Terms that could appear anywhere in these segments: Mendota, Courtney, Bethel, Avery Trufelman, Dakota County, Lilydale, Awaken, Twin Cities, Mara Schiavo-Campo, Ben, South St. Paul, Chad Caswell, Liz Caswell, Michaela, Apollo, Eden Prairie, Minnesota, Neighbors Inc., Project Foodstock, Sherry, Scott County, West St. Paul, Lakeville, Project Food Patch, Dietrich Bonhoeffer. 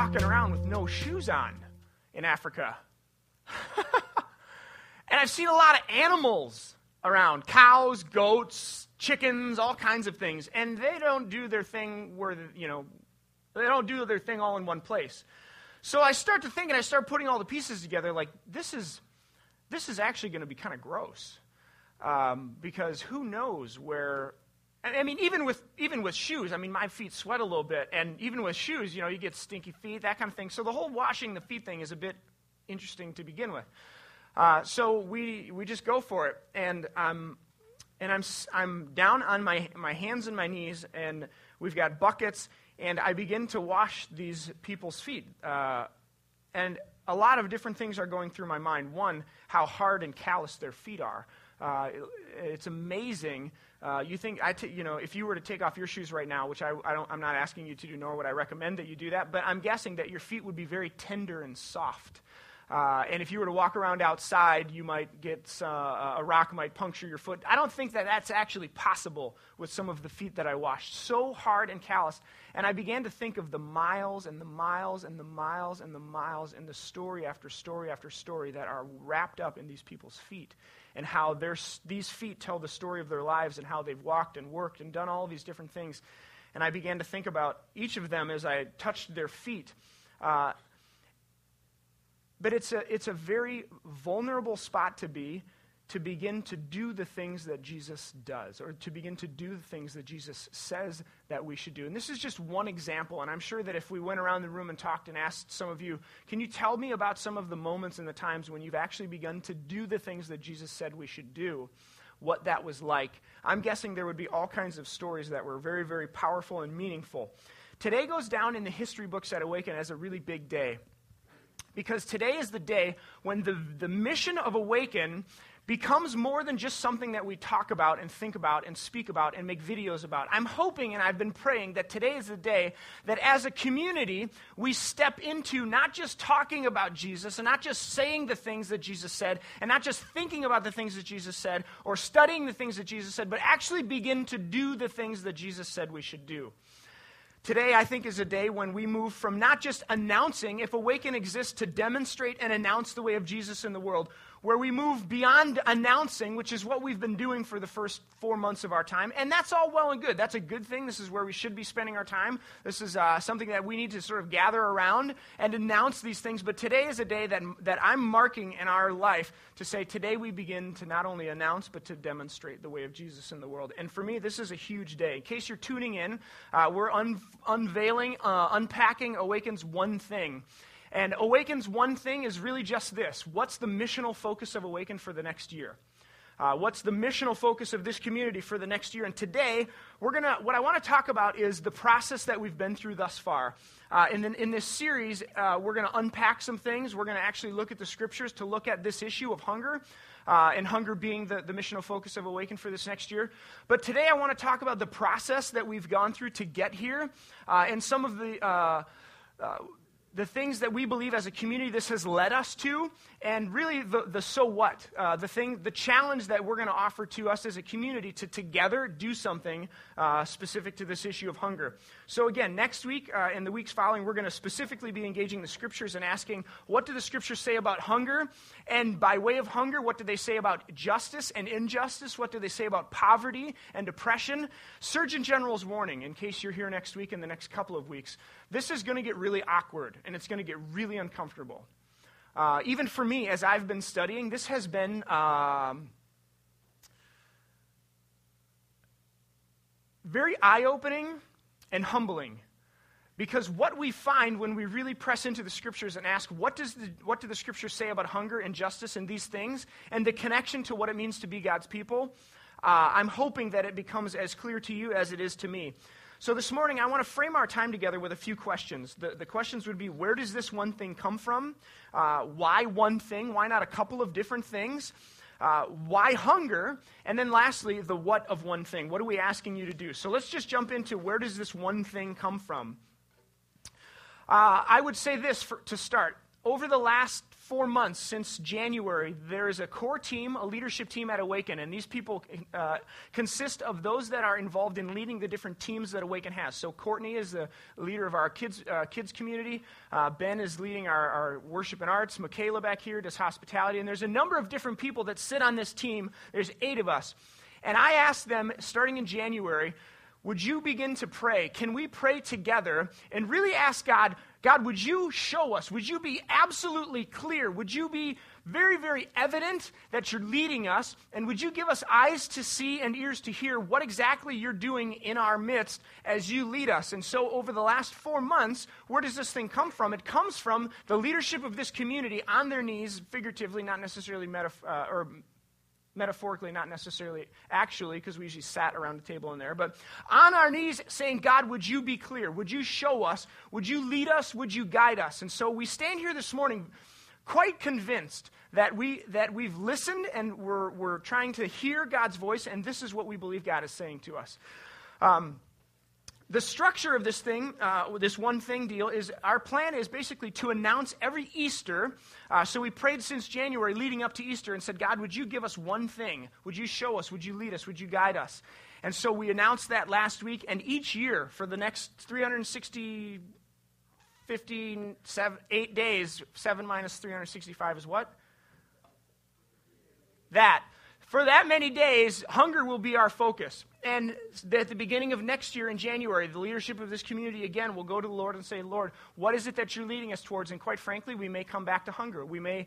walking around with no shoes on in Africa. And I've seen a lot of animals around, cows, goats, chickens, all kinds of things. And they don't do their thing where, they don't do their thing all in one place. So I start to think, and I start putting all the pieces together, like, this is actually going to be kind of gross. Because who knows where... I mean, even with shoes, I mean, my feet sweat a little bit, and even with shoes, you get stinky feet, that kind of thing. So the whole washing the feet thing is a bit interesting to begin with. So we just go for it, and I'm down on my hands and my knees, and we've got buckets, and I begin to wash these people's feet, and a lot of different things are going through my mind. One, how hard and callous their feet are. It's amazing. You think if you were to take off your shoes right now, which I'm not asking you to do, nor would I recommend that you do that, but I'm guessing that your feet would be very tender and soft. And if you were to walk around outside, you might get a rock might puncture your foot. I don't think that that's actually possible with some of the feet that I washed. So hard and calloused. And I began to think of the miles and the miles and the miles and the miles and the story after story after story that are wrapped up in these people's feet, and how these feet tell the story of their lives and how they've walked and worked and done all these different things. And I began to think about each of them as I touched their feet. But it's a very vulnerable spot to be, to begin to do the things that Jesus does, or to begin to do the things that Jesus says that we should do. And this is just one example, and I'm sure that if we went around the room and talked and asked some of you, can you tell me about some of the moments and the times when you've actually begun to do the things that Jesus said we should do, what that was like, I'm guessing there would be all kinds of stories that were very, very powerful and meaningful. Today goes down in the history books at Awaken as a really big day, because today is the day when the mission of Awaken becomes more than just something that we talk about and think about and speak about and make videos about. I'm hoping, and I've been praying, that today is the day that as a community, we step into not just talking about Jesus and not just saying the things that Jesus said and not just thinking about the things that Jesus said or studying the things that Jesus said, but actually begin to do the things that Jesus said we should do. Today, I think, is a day when we move from not just announcing, if Awaken exists to demonstrate and announce the way of Jesus in the world, where we move beyond announcing, which is what we've been doing for the first 4 months of our time. And that's all well and good. That's a good thing. This is where we should be spending our time. This is something that we need to sort of gather around and announce these things. But today is a day that I'm marking in our life to say, today we begin to not only announce, but to demonstrate the way of Jesus in the world. And for me, this is a huge day. In case you're tuning in, we're unpacking Awaken's one thing. And Awaken's one thing is really just this. What's the missional focus of Awaken for the next year? What's the missional focus of this community for the next year? And today, what I want to talk about is the process that we've been through thus far. And then in this series, we're going to unpack some things. We're going to actually look at the scriptures to look at this issue of hunger, and hunger being the missional focus of Awaken for this next year. But today, I want to talk about the process that we've gone through to get here, and some of the things that we believe as a community this has led us to, and really the so what, the challenge that we're going to offer to us as a community to together do something specific to this issue of hunger. So again, next week and the weeks following, we're going to specifically be engaging the scriptures and asking, what do the scriptures say about hunger? And by way of hunger, what do they say about justice and injustice? What do they say about poverty and depression? Surgeon General's warning, in case you're here next week and the next couple of weeks, this is going to get really awkward, and it's going to get really uncomfortable. Even for me, as I've been studying, this has been very eye-opening and humbling, because what we find when we really press into the scriptures and ask, what do the scriptures say about hunger and justice and these things, and the connection to what it means to be God's people, I'm hoping that it becomes as clear to you as it is to me. So this morning, I want to frame our time together with a few questions. The questions would be, where does this one thing come from? Why one thing? Why not a couple of different things? Why hunger? And then lastly, the what of one thing. What are we asking you to do? So let's just jump into, where does this one thing come from? I would say this to start. Over the last 4 months, since January, there is a core team, a leadership team at Awaken, and these people consist of those that are involved in leading the different teams that Awaken has. So Courtney is the leader of our kids community. Ben is leading our worship and arts. Michaela back here does hospitality. And there's a number of different people that sit on this team. There's 8 of us. And I asked them, starting in January, would you begin to pray? Can we pray together and really ask God, would you show us? Would you be absolutely clear? Would you be very, very evident that you're leading us? And would you give us eyes to see and ears to hear what exactly you're doing in our midst as you lead us? And so over the last 4 months, where does this thing come from? It comes from the leadership of this community on their knees, figuratively, not necessarily metaphorically, not necessarily actually, because we usually sat around the table in there, but on our knees saying, God, would you be clear? Would you show us? Would you lead us? Would you guide us? And so we stand here this morning quite convinced that we've listened and we're trying to hear God's voice, and this is what we believe God is saying to us. The structure of this thing, this one thing deal, is our plan is basically to announce every Easter. So we prayed since January leading up to Easter and said, God, would you give us one thing? Would you show us? Would you lead us? Would you guide us? And so we announced that last week. And each year for the next 8 days, 7 minus 365 is what? That. For that many days, hunger will be our focus. And at the beginning of next year in January, the leadership of this community, again, will go to the Lord and say, Lord, what is it that you're leading us towards? And quite frankly, we may come back to hunger. We may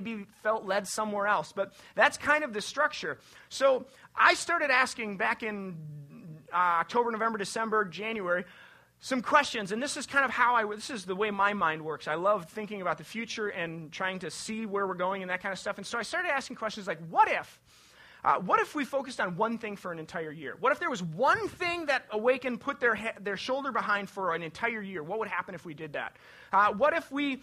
be felt led somewhere else. But that's kind of the structure. So I started asking back in October, November, December, January, some questions. And this is kind of how this is the way my mind works. I love thinking about the future and trying to see where we're going and that kind of stuff. And so I started asking questions like, what if we focused on one thing for an entire year? What if there was one thing that Awaken put their shoulder behind for an entire year? What would happen if we did that? What if we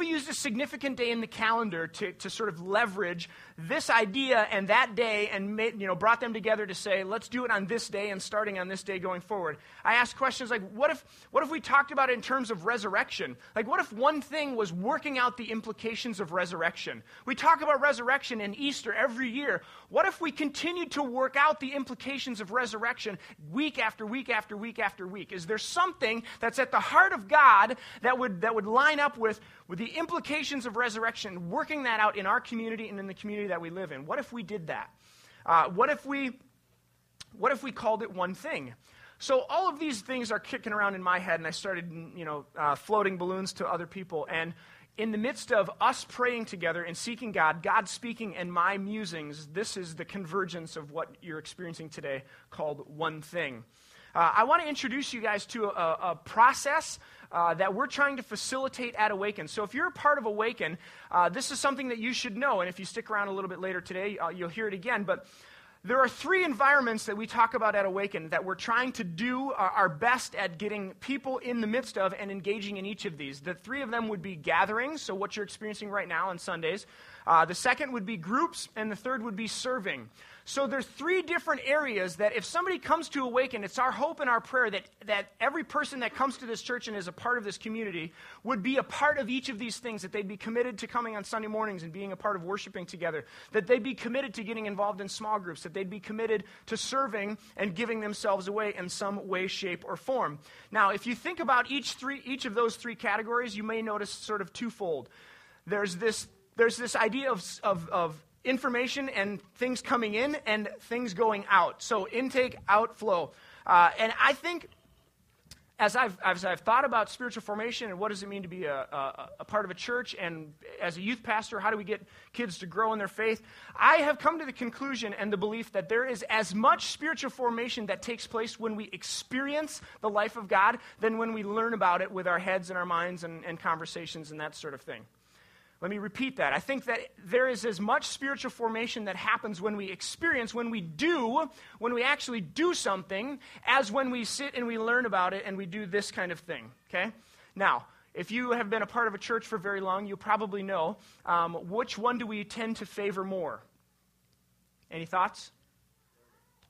used a significant day in the calendar to sort of leverage this idea and that day and brought them together to say, let's do it on this day and starting on this day going forward? I asked questions like, what if we talked about it in terms of resurrection? Like, what if one thing was working out the implications of resurrection? We talk about resurrection in Easter every year. What if we continue to work out the implications of resurrection week after week after week after week? Is there something that's at the heart of God that would line up with the implications of resurrection, working that out in our community and in the community that we live in? What if we did that? What if we called it one thing? So all of these things are kicking around in my head, and I started floating balloons to other people. And in the midst of us praying together and seeking God, God speaking, and my musings, this is the convergence of what you're experiencing today called one thing. I want to introduce you guys to a process that we're trying to facilitate at Awaken. So if you're a part of Awaken, this is something that you should know. And if you stick around a little bit later today, you'll hear it again. But there are 3 environments that we talk about at Awaken that we're trying to do our best at getting people in the midst of and engaging in each of these. The 3 of them would be gatherings, so what you're experiencing right now on Sundays. The second would be groups, and the third would be serving. So there's 3 different areas that if somebody comes to Awaken, it's our hope and our prayer that every person that comes to this church and is a part of this community would be a part of each of these things, that they'd be committed to coming on Sunday mornings and being a part of worshiping together, that they'd be committed to getting involved in small groups, that they'd be committed to serving and giving themselves away in some way, shape, or form. Now, if you think about each of those 3 categories, you may notice sort of twofold. There's this idea of information and things coming in and things going out. So intake, outflow. And I think as I've thought about spiritual formation and what does it mean to be a part of a church, and as a youth pastor, how do we get kids to grow in their faith, I have come to the conclusion and the belief that there is as much spiritual formation that takes place when we experience the life of God than when we learn about it with our heads and our minds and conversations and that sort of thing. Let me repeat that. I think that there is as much spiritual formation that happens when we experience, when we actually do something, as when we sit and we learn about it and we do this kind of thing, okay? Now, if you have been a part of a church for very long, you probably know which one do we tend to favor more? Any thoughts?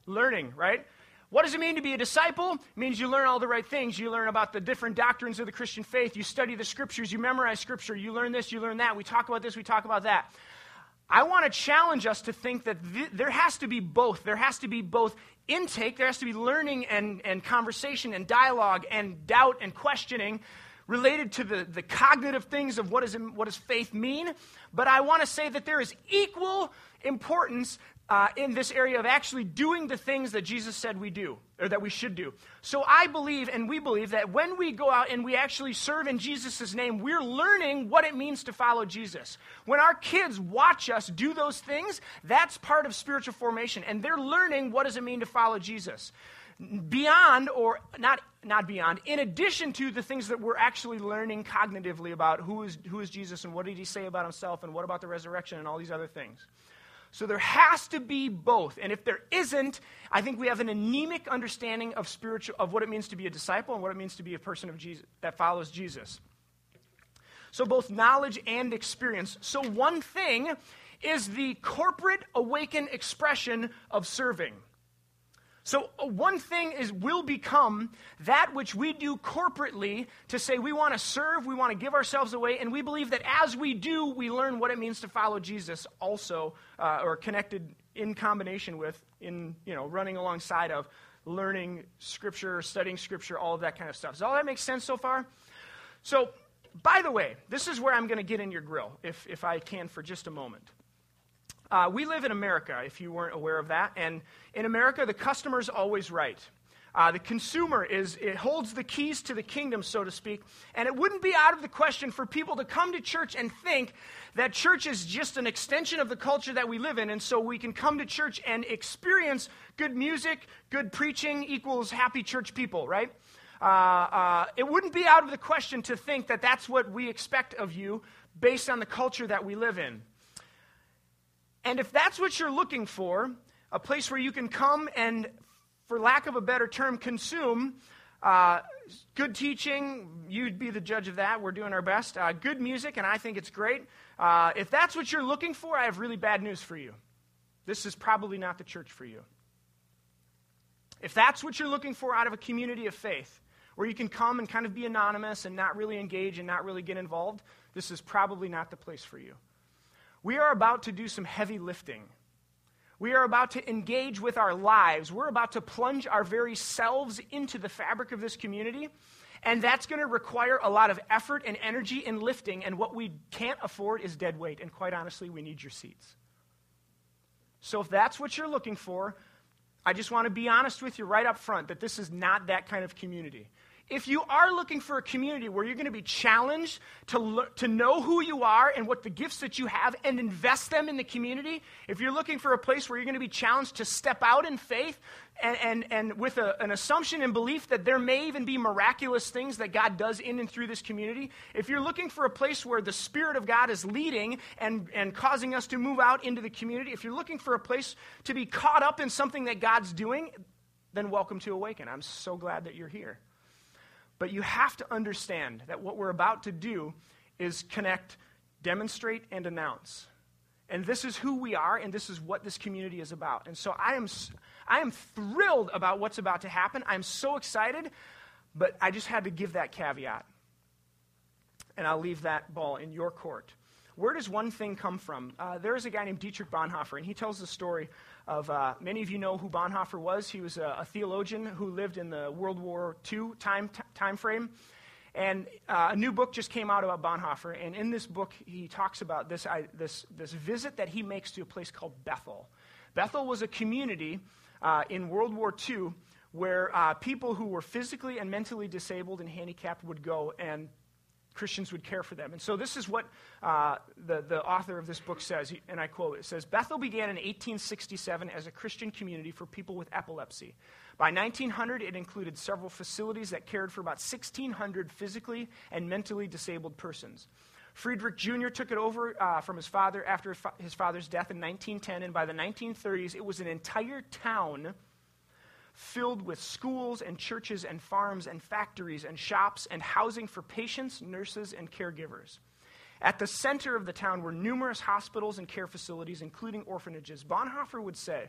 Learning, right? What does it mean to be a disciple? It means you learn all the right things. You learn about the different doctrines of the Christian faith. You study the scriptures. You memorize scripture. You learn this. You learn that. We talk about this. We talk about that. I want to challenge us to think that there has to be both. There has to be both intake. There has to be learning and conversation and dialogue and doubt and questioning related to the cognitive things of what does faith mean. But I want to say that there is equal importance in this area of actually doing the things that Jesus said we do, or that we should do. So I believe, and we believe, that when we go out and we actually serve in Jesus' name, we're learning what it means to follow Jesus. When our kids watch us do those things, that's part of spiritual formation, and they're learning what does it mean to follow Jesus. Beyond, or not beyond, in addition to the things that we're actually learning cognitively about who is Jesus and what did he say about himself and what about the resurrection and all these other things. So there has to be both. And if there isn't, I think we have an anemic understanding of what it means to be a disciple and what it means to be a person of Jesus that follows Jesus. So both knowledge and experience. So one thing is the corporate awaken expression of serving. So one thing will become that which we do corporately to say we want to serve, we want to give ourselves away, and we believe that as we do, we learn what it means to follow Jesus also, or connected in combination with, running alongside of learning Scripture, studying Scripture, all of that kind of stuff. Does all that make sense so far? So, by the way, this is where I'm going to get in your grill, if I can for just a moment. We live in America, if you weren't aware of that. And in America, the customer's always right. The consumer holds the keys to the kingdom, so to speak. And it wouldn't be out of the question for people to come to church and think that church is just an extension of the culture that we live in. And so we can come to church and experience good music, good preaching equals happy church people, right? It wouldn't be out of the question to think that that's what we expect of you based on the culture that we live in. And if that's what you're looking for, a place where you can come and, for lack of a better term, consume good teaching, you'd be the judge of that. We're doing our best. Good music, and I think it's great. If that's what you're looking for, I have really bad news for you. This is probably not the church for you. If that's what you're looking for out of a community of faith, where you can come and kind of be anonymous and not really engage and not really get involved, this is probably not the place for you. We are about to do some heavy lifting. We are about to engage with our lives. We're about to plunge our very selves into the fabric of this community, and that's going to require a lot of effort and energy and lifting, and what we can't afford is dead weight, and quite honestly, we need your seats. So if that's what you're looking for, I just want to be honest with you right up front that this is not that kind of community. If you are looking for a community where you're going to be challenged to know who you are and what the gifts that you have and invest them in the community, if you're looking for a place where you're going to be challenged to step out in faith and with an assumption and belief that there may even be miraculous things that God does in and through this community, if you're looking for a place where the Spirit of God is leading and causing us to move out into the community, if you're looking for a place to be caught up in something that God's doing, then welcome to Awaken. I'm so glad that you're here. But you have to understand that what we're about to do is connect, demonstrate, and announce. And this is who we are, and this is what this community is about. And so I am thrilled about what's about to happen. I'm so excited, but I just had to give that caveat. And I'll leave that ball in your court. Where does one thing come from? There is a guy named Dietrich Bonhoeffer, and he tells the story of, many of you know who Bonhoeffer was. He was a theologian who lived in the World War II time frame. And a new book just came out about Bonhoeffer, and in this book he talks about this visit that he makes to a place called Bethel. Bethel was a community in World War II where people who were physically and mentally disabled and handicapped would go, and Christians would care for them. And so this is what the author of this book says, and I quote, it says, Bethel began in 1867 as a Christian community for people with epilepsy. By 1900, it included several facilities that cared for about 1,600 physically and mentally disabled persons. Friedrich Jr. took it over from his father after his father's death in 1910, and by the 1930s, it was an entire town filled with schools and churches and farms and factories and shops and housing for patients, nurses, and caregivers. At the center of the town were numerous hospitals and care facilities, including orphanages. Bonhoeffer would say,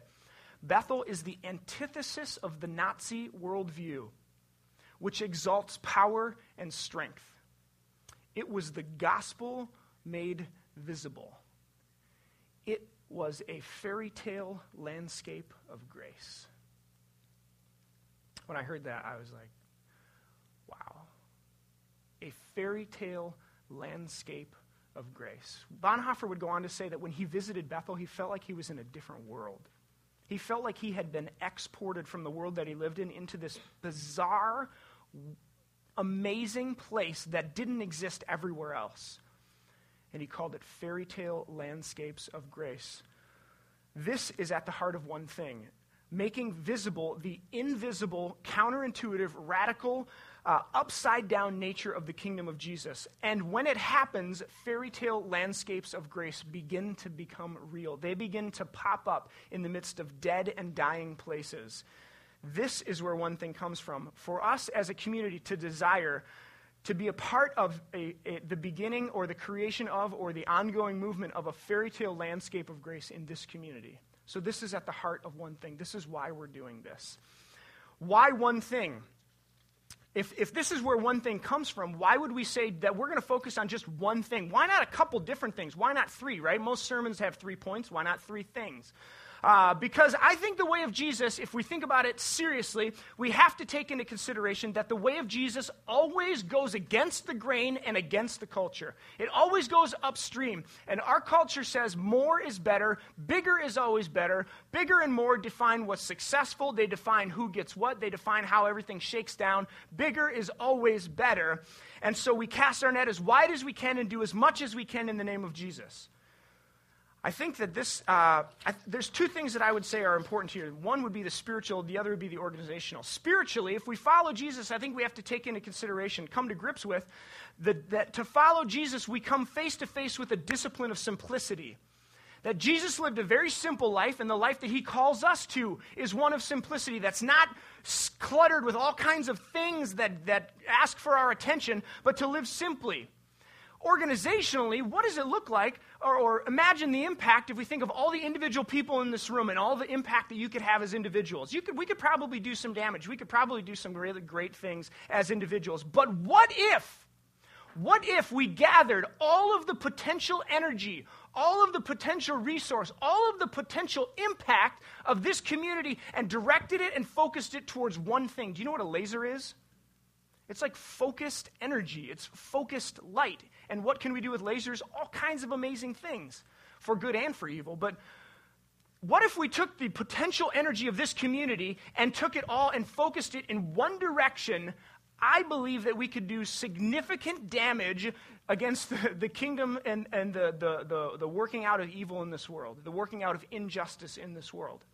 Bethel is the antithesis of the Nazi worldview, which exalts power and strength. It was the gospel made visible. It was a fairy tale landscape of grace. When I heard that, I was like, wow. A fairy tale landscape of grace. Bonhoeffer would go on to say that when he visited Bethel, he felt like he was in a different world. He felt like he had been exported from the world that he lived in into this bizarre, amazing place that didn't exist everywhere else. And he called it fairy tale landscapes of grace. This is at the heart of one thing, making visible the invisible, counterintuitive, radical, upside-down nature of the kingdom of Jesus. And when it happens, fairy tale landscapes of grace begin to become real. They begin to pop up in the midst of dead and dying places. This is where one thing comes from. For us as a community to desire to be a part of the beginning or the creation of or the ongoing movement of a fairy tale landscape of grace in this community. So this is at the heart of one thing. This is why we're doing this. Why one thing? If this is where one thing comes from, why would we say that we're going to focus on just one thing? Why not a couple different things? Why not three, right? Most sermons have 3 points. Why not 3 things? Because I think the way of Jesus, if we think about it seriously, we have to take into consideration that the way of Jesus always goes against the grain and against the culture. It always goes upstream. And our culture says more is better, bigger is always better, bigger and more define what's successful, they define who gets what, they define how everything shakes down. Bigger is always better. And so we cast our net as wide as we can and do as much as we can in the name of Jesus. I think that this, there's 2 things that I would say are important here. One would be the spiritual, the other would be the organizational. Spiritually, if we follow Jesus, I think we have to take into consideration, come to grips with, that to follow Jesus, we come face to face with a discipline of simplicity. That Jesus lived a very simple life, and the life that he calls us to is one of simplicity that's not cluttered with all kinds of things that ask for our attention, but to live simply. Organizationally, what does it look like, or imagine the impact if we think of all the individual people in this room and all the impact that you could have as individuals. We could probably do some damage. We could probably do some really great things as individuals. But what if we gathered all of the potential energy, all of the potential resource, all of the potential impact of this community and directed it and focused it towards one thing? Do you know what a laser is? It's like focused energy. It's focused light. And what can we do with lasers? All kinds of amazing things for good and for evil. But what if we took the potential energy of this community and took it all and focused it in one direction? I believe that we could do significant damage against the kingdom and the working out of evil in this world, the working out of injustice in this world.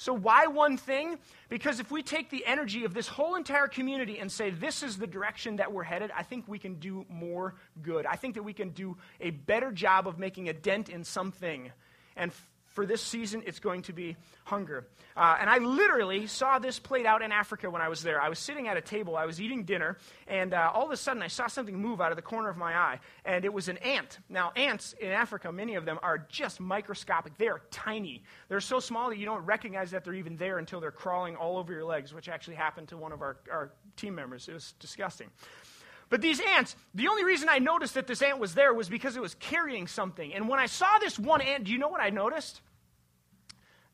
So why one thing? Because if we take the energy of this whole entire community and say this is the direction that we're headed, I think we can do more good. I think that we can do a better job of making a dent in something. And for this season, it's going to be hunger. And I literally saw this played out in Africa when I was there. I was sitting at a table. I was eating dinner. And all of a sudden, I saw something move out of the corner of my eye. And it was an ant. Now, ants in Africa, many of them are just microscopic. They are tiny. They're so small that you don't recognize that they're even there until they're crawling all over your legs, which actually happened to one of our team members. It was disgusting. But these ants, the only reason I noticed that this ant was there was because it was carrying something. And when I saw this one ant, do you know what I noticed?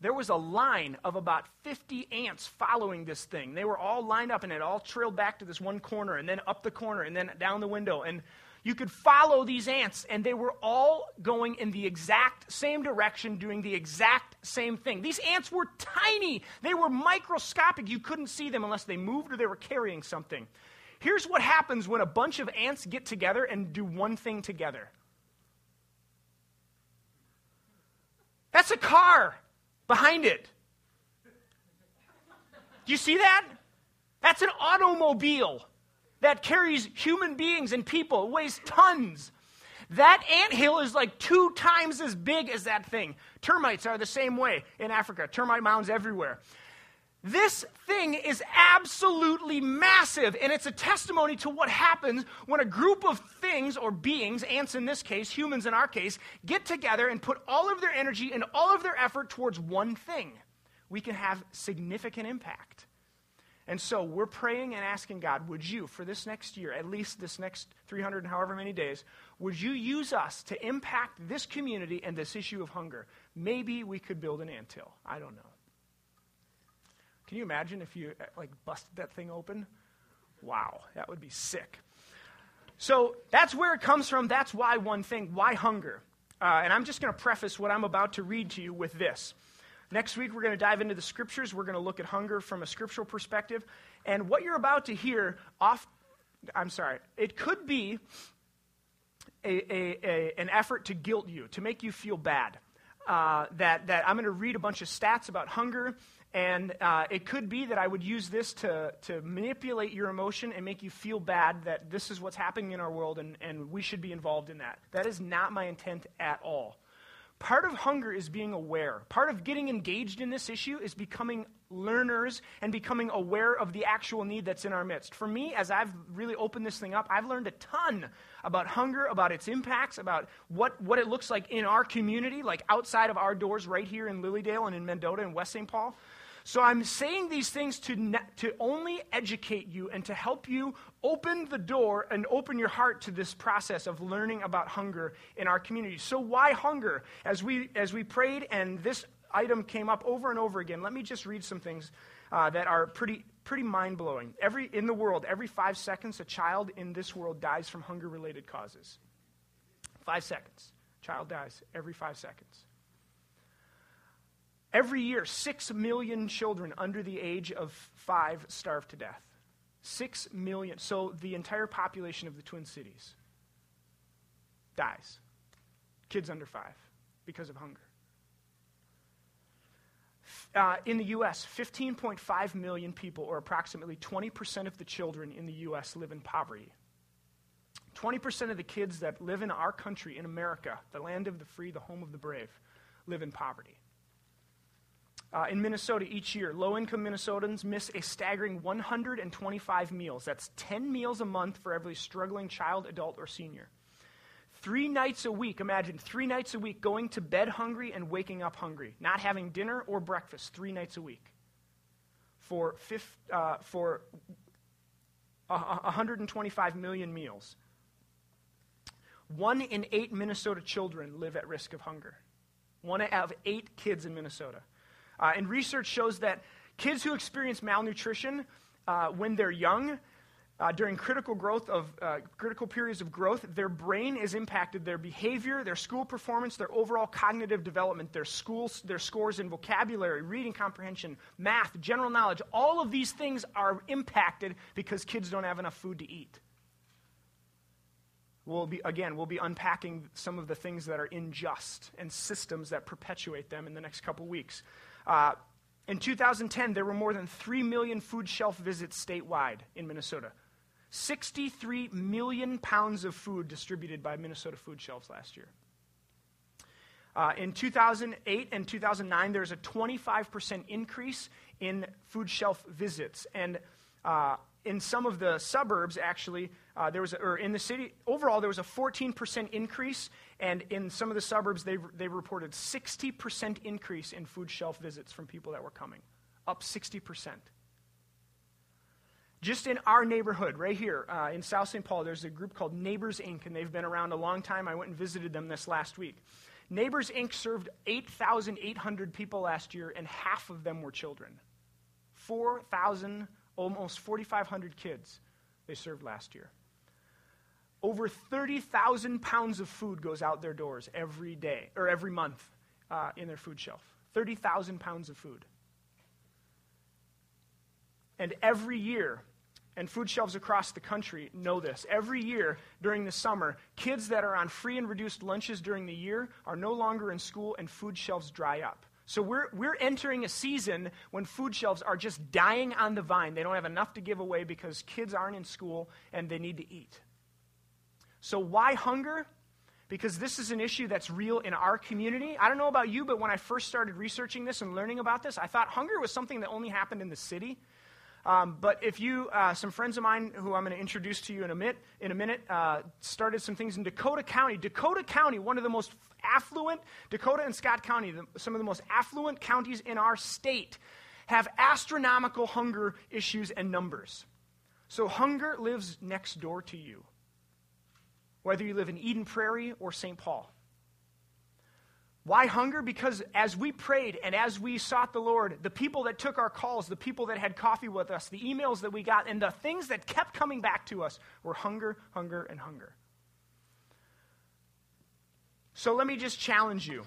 There was a line of about 50 ants following this thing. They were all lined up, and it all trailed back to this one corner, and then up the corner, and then down the window. And you could follow these ants, and they were all going in the exact same direction, doing the exact same thing. These ants were tiny. They were microscopic. You couldn't see them unless they moved or they were carrying something. Here's what happens when a bunch of ants get together and do one thing together. That's a car. Behind it. Do you see that? That's an automobile that carries human beings and people. It weighs tons. That anthill is like 2 times as big as that thing. Termites are the same way in Africa. Termite mounds everywhere. This thing is absolutely massive, and it's a testimony to what happens when a group of things or beings, ants in this case, humans in our case, get together and put all of their energy and all of their effort towards one thing. we can have significant impact. And so we're praying and asking God, would you, for this next year, at least this next 300 and however many days, would you use us to impact this community and this issue of hunger? Maybe we could build an anthill. I don't know. Can you imagine if you like busted that thing open? Wow, that would be sick. So that's where it comes from. That's why one thing, why hunger? And I'm just going to preface what I'm about to read to you with this. Next week, we're going to dive into the scriptures. We're going to look at hunger from a scriptural perspective. And what you're about to hear it could be an effort to guilt you, to make you feel bad. That I'm going to read a bunch of stats about hunger, and it could be that I would use this to manipulate your emotion and make you feel bad that this is what's happening in our world, and we should be involved in that. That is not my intent at all. Part of hunger is being aware. Part of getting engaged in this issue is becoming learners and becoming aware of the actual need that's in our midst. For me, as I've really opened this thing up, I've learned a ton about hunger, about its impacts, about what it looks like in our community, like outside of our doors right here in Lilydale and in Mendota and West St. Paul. So I'm saying these things to only educate you and to help you open the door and open your heart to this process of learning about hunger in our community. So why hunger? As we prayed and this item came up over and over again, let me just read some things that are pretty mind-blowing. In the world, every 5 seconds, a child in this world dies from hunger-related causes. 5 seconds. Child dies every 5 seconds. Every year, 6 million children under the age of 5 starve to death. 6 million. So the entire population of the Twin Cities dies. Kids under 5 because of hunger. In the U.S., 15.5 million people, or approximately 20% of the children in the U.S., live in poverty. 20% of the kids that live in our country, in America, the land of the free, the home of the brave, live in poverty. In Minnesota each year, low-income Minnesotans miss a staggering 125 meals. That's 10 meals a month for every struggling child, adult, or senior. 3 nights a week, imagine 3 nights a week going to bed hungry and waking up hungry, not having dinner or breakfast 3 nights a week for 125 million meals. 1 in 8 Minnesota children live at risk of hunger. 1 out of 8 kids in Minnesota. And research shows that kids who experience malnutrition when they're young, during critical periods of growth, their brain is impacted. Their behavior, their school performance, their overall cognitive development, their scores in vocabulary, reading comprehension, math, general knowledge, all of these things are impacted because kids don't have enough food to eat. We'll be unpacking some of the things that are unjust and systems that perpetuate them in the next couple weeks. In 2010, there were more than 3 million food shelf visits statewide in Minnesota. 63 million pounds of food distributed by Minnesota food shelves last year. In 2008 and 2009, there's a 25% increase in food shelf visits. And in some of the suburbs, actually, in the city, overall, there was a 14% increase, and in some of the suburbs, they reported 60% increase in food shelf visits from people that were coming, up 60%. Just in our neighborhood, right here in South St. Paul, there's a group called Neighbors Inc., and they've been around a long time. I went and visited them this last week. Neighbors Inc. served 8,800 people last year, and half of them were children. 4,000 Almost 4,500 kids they served last year. Over 30,000 pounds of food goes out their doors every day, or every month, in their food shelf. 30,000 pounds of food. And every year, and food shelves across the country know this, every year during the summer, kids that are on free and reduced lunches during the year are no longer in school and food shelves dry up. So we're entering a season when food shelves are just dying on the vine. They don't have enough to give away because kids aren't in school and they need to eat. So why hunger? Because this is an issue that's real in our community. I don't know about you, but when I first started researching this and learning about this, I thought hunger was something that only happened in the city. But if you, some friends of mine who I'm going to introduce to you in a minute, started some things in Dakota County. Dakota County, one of the most affluent, Dakota and Scott County, some of the most affluent counties in our state, have astronomical hunger issues and numbers. So hunger lives next door to you, whether you live in Eden Prairie or St. Paul. Why hunger? Because as we prayed and as we sought the Lord, the people that took our calls, the people that had coffee with us, the emails that we got, and the things that kept coming back to us were hunger, hunger, and hunger. So let me just challenge you.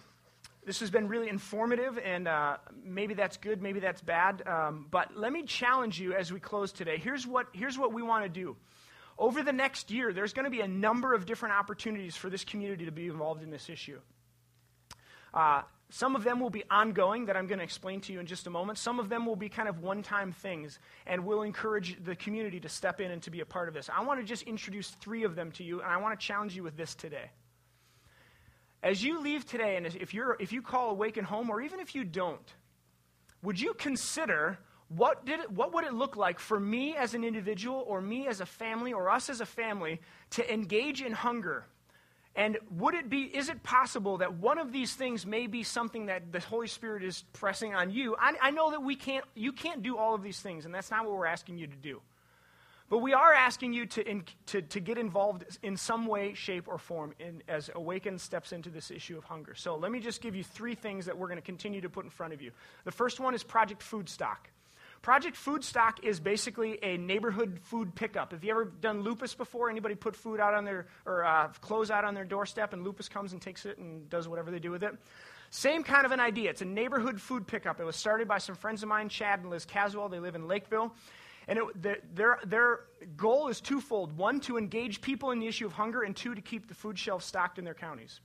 This has been really informative, and maybe that's good, maybe that's bad, but let me challenge you as we close today. Here's what we want to do. Over the next year, there's going to be a number of different opportunities for this community to be involved in this issue. Some of them will be ongoing that I'm going to explain to you in just a moment. Some of them will be kind of one-time things, and we'll encourage the community to step in and to be a part of this. I want to just introduce three of them to you, and I want to challenge you with this today. As you leave today, and if you call Awaken home, or even if you don't, would you consider what would it look like for me as an individual, or me as a family, or us as a family, to engage in hunger? And is it possible that one of these things may be something that the Holy Spirit is pressing on you? I know that you can't do all of these things, and that's not what we're asking you to do. But we are asking you to get involved in some way, shape, or form as Awaken steps into this issue of hunger. So let me just give you three things that we're going to continue to put in front of you. The first one is Project Foodstock. Project Foodstock is basically a neighborhood food pickup. Have you ever done Lupus before? Anybody put food out on their, or clothes out on their doorstep, and Lupus comes and takes it and does whatever they do with it? Same kind of an idea. It's a neighborhood food pickup. It was started by some friends of mine, Chad and Liz Caswell. They live in Lakeville. And their goal is twofold. One, to engage people in the issue of hunger, and two, to keep the food shelves stocked in their counties.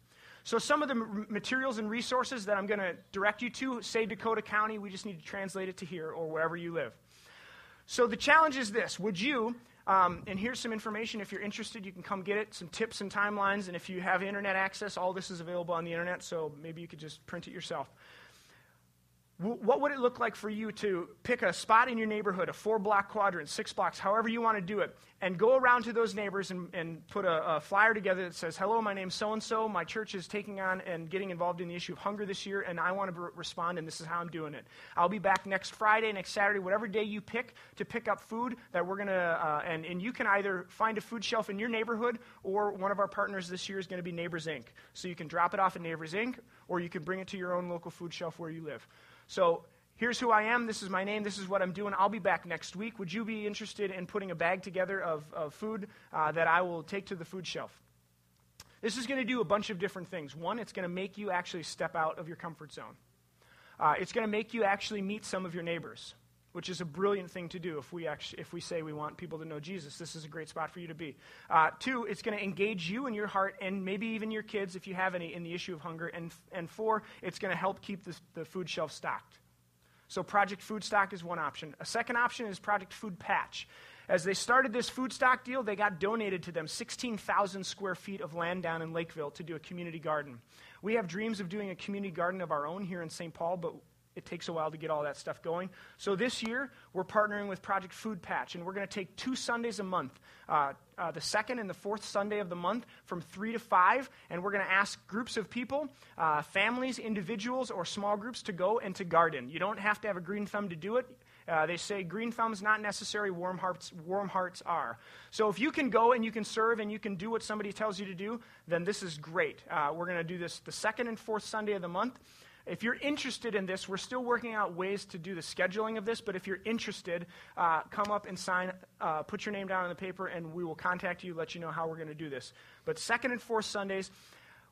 So some of the materials and resources that I'm going to direct you to, say Dakota County, we just need to translate it to here, or wherever you live. So the challenge is this. Would you, and here's some information. If you're interested, you can come get it, some tips and timelines. And if you have internet access, all this is available on the internet, so maybe you could just print it yourself. What would it look like for you to pick a spot in your neighborhood, a 4-block quadrant, 6 blocks, however you want to do it, and go around to those neighbors and put a flyer together that says, hello, my name's so-and-so, my church is taking on and getting involved in the issue of hunger this year, and I want to respond, and this is how I'm doing it. I'll be back next Friday, next Saturday, whatever day you pick, to pick up food that we're going to, and you can either find a food shelf in your neighborhood, or one of our partners this year is going to be Neighbors Inc. So you can drop it off at Neighbors Inc., or you can bring it to your own local food shelf where you live. So here's who I am, this is my name, this is what I'm doing, I'll be back next week. Would you be interested in putting a bag together of food that I will take to the food shelf? This is going to do a bunch of different things. One, it's going to make you actually step out of your comfort zone. It's going to make you actually meet some of your neighbors, which is a brilliant thing to do if we say we want people to know Jesus. This is a great spot for you to be. Two, it's going to engage you in your heart, and maybe even your kids, if you have any, in the issue of hunger. And four, it's going to help keep the food shelf stocked. So Project Foodstock is one option. A second option is Project Food Patch. As they started this food stock deal, they got donated to them 16,000 square feet of land down in Lakeville to do a community garden. We have dreams of doing a community garden of our own here in St. Paul, but it takes a while to get all that stuff going. So this year, we're partnering with Project Food Patch, and we're going to take 2 Sundays a month, the second and the fourth Sunday of the month from 3 to 5, and we're going to ask groups of people, families, individuals, or small groups to go and to garden. You don't have to have a green thumb to do it. They say green thumbs not necessary, warm hearts are. So if you can go and you can serve and you can do what somebody tells you to do, then this is great. We're going to do this the second and fourth Sunday of the month. If you're interested in this, we're still working out ways to do the scheduling of this, but if you're interested, come up and sign, put your name down on the paper, and we will contact you, let you know how we're going to do this. But second and fourth Sundays,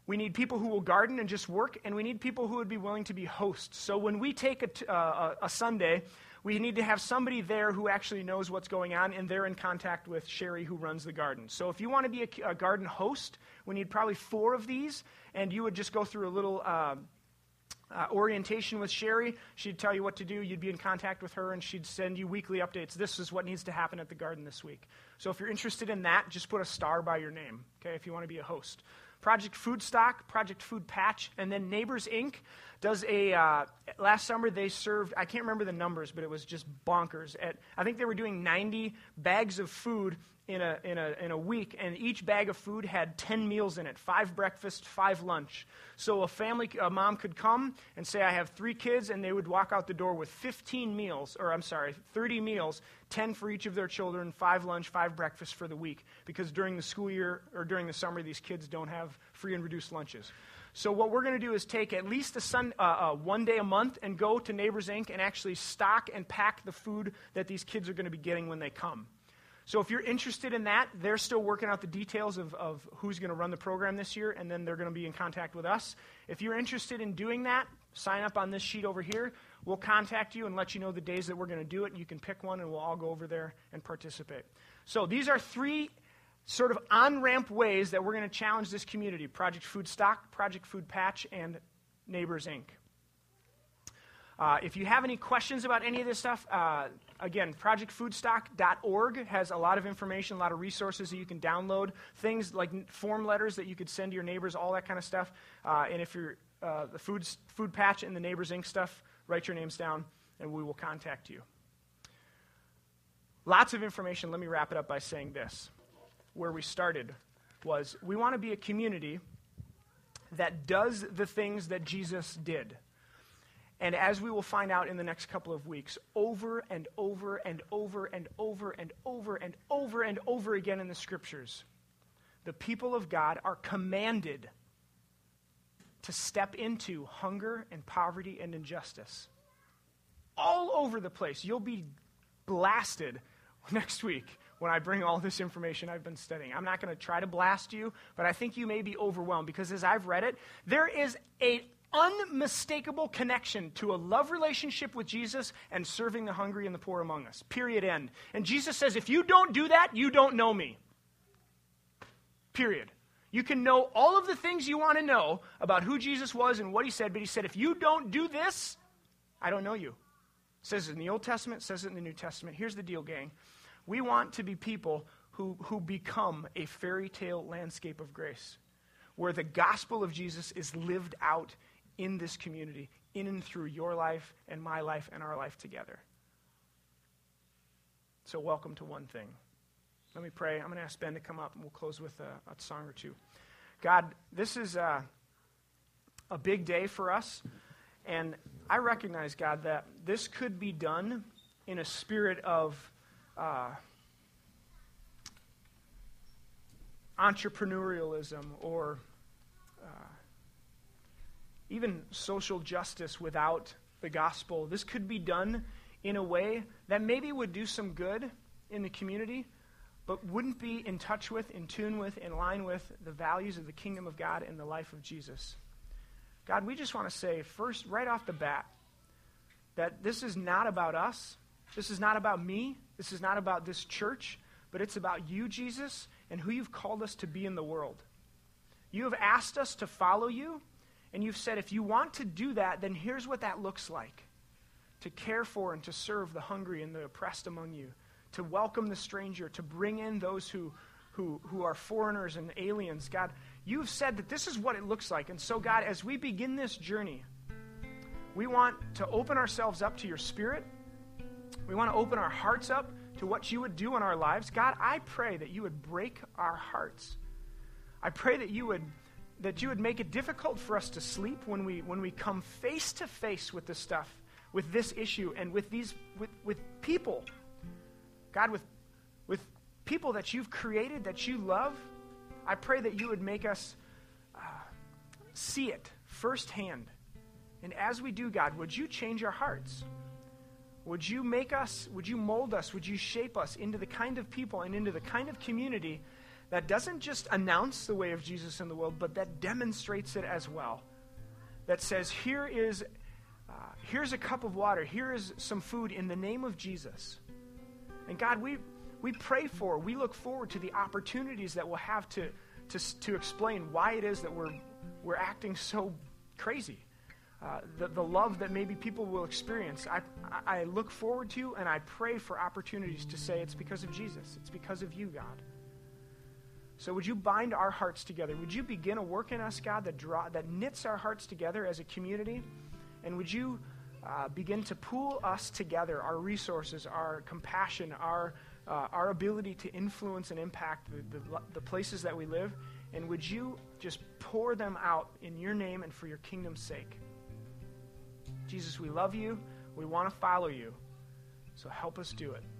we need people who will garden and just work, and we need people who would be willing to be hosts. So when we take a Sunday, we need to have somebody there who actually knows what's going on, and they're in contact with Sherry, who runs the garden. So if you want to be a garden host, we need probably 4 of these, and you would just go through a little orientation with Sherry. She'd tell you what to do. You'd be in contact with her, and she'd send you weekly updates. This is what needs to happen at the garden this week. So if you're interested in that, just put a star by your name, okay, if you want to be a host. Project Foodstock, Project Food Patch, and then Neighbors Inc. does a, last summer they served, I can't remember the numbers, but it was just bonkers. I think they were doing 90 bags of food in a week, and each bag of food had 10 meals in it, 5 breakfast, 5 lunch. So a mom could come and say, I have 3 kids, and they would walk out the door with 30 meals, 10 for each of their children, 5 lunch, 5 breakfast for the week, because during the school year or during the summer, these kids don't have free and reduced lunches. So what we're going to do is take at least one day a month and go to Neighbors Inc. and actually stock and pack the food that these kids are going to be getting when they come. So if you're interested in that, they're still working out the details of who's going to run the program this year, and then they're going to be in contact with us. If you're interested in doing that, sign up on this sheet over here. We'll contact you and let you know the days that we're going to do it. You can pick one, and we'll all go over there and participate. So these are 3 sort of on-ramp ways that we're going to challenge this community: Project Foodstock, Project Food Patch, and Neighbors, Inc. If you have any questions about any of this stuff, again, projectfoodstock.org has a lot of information, a lot of resources that you can download, things like form letters that you could send to your neighbors, all that kind of stuff. And if you're the Food Patch and the Neighbors Inc. stuff, write your names down, and we will contact you. Lots of information. Let me wrap it up by saying this. Where we started was we want to be a community that does the things that Jesus did. And as we will find out in the next couple of weeks, over and over and over and over and over and over and over again in the Scriptures, the people of God are commanded to step into hunger and poverty and injustice. All over the place. You'll be blasted next week when I bring all this information I've been studying. I'm not going to try to blast you, but I think you may be overwhelmed because as I've read it, there is a unmistakable connection to a love relationship with Jesus and serving the hungry and the poor among us. Period, end. And Jesus says, if you don't do that, you don't know me. Period. You can know all of the things you want to know about who Jesus was and what he said, but he said, if you don't do this, I don't know you. It says it in the Old Testament, says it in the New Testament. Here's the deal, gang. We want to be people who become a fairy tale landscape of grace, where the gospel of Jesus is lived out in this community, in and through your life and my life and our life together. So welcome to one thing. Let me pray. I'm going to ask Ben to come up, and we'll close with a song or two. God, this is a big day for us, and I recognize, God, that this could be done in a spirit of entrepreneurialism or even social justice without the gospel. This could be done in a way that maybe would do some good in the community, but wouldn't be in touch with, in tune with, in line with the values of the kingdom of God and the life of Jesus. God, we just want to say first, right off the bat, that this is not about us. This is not about me. This is not about this church, but it's about you, Jesus, and who you've called us to be in the world. You have asked us to follow you, and you've said if you want to do that, then here's what that looks like: to care for and to serve the hungry and the oppressed among you, to welcome the stranger, to bring in those who are foreigners and aliens. God, you've said that this is what it looks like. And so, God, as we begin this journey, we want to open ourselves up to your Spirit. We want to open our hearts up to what you would do in our lives. God, I pray that you would break our hearts. I pray that you would make it difficult for us to sleep when we come face to face with this stuff, with this issue, and with people. God, with people that you've created, that you love. I pray that you would make us see it firsthand. And as we do, God, would you change our hearts? Would you make us, would you mold us, would you shape us into the kind of people and into the kind of community that doesn't just announce the way of Jesus in the world, but that demonstrates it as well. That says, here's a cup of water, here is some food in the name of Jesus. And God, we pray for, we look forward to the opportunities that we'll have to explain why it is that we're acting so crazy. the love that maybe people will experience. I look forward to and I pray for opportunities to say it's because of Jesus. It's because of you, God. So would you bind our hearts together? Would you begin a work in us, God, that knits our hearts together as a community? And would you begin to pool us together, our resources, our compassion, our ability to influence and impact the places that we live? And would you just pour them out in your name and for your kingdom's sake? Jesus, we love you. We want to follow you. So help us do it.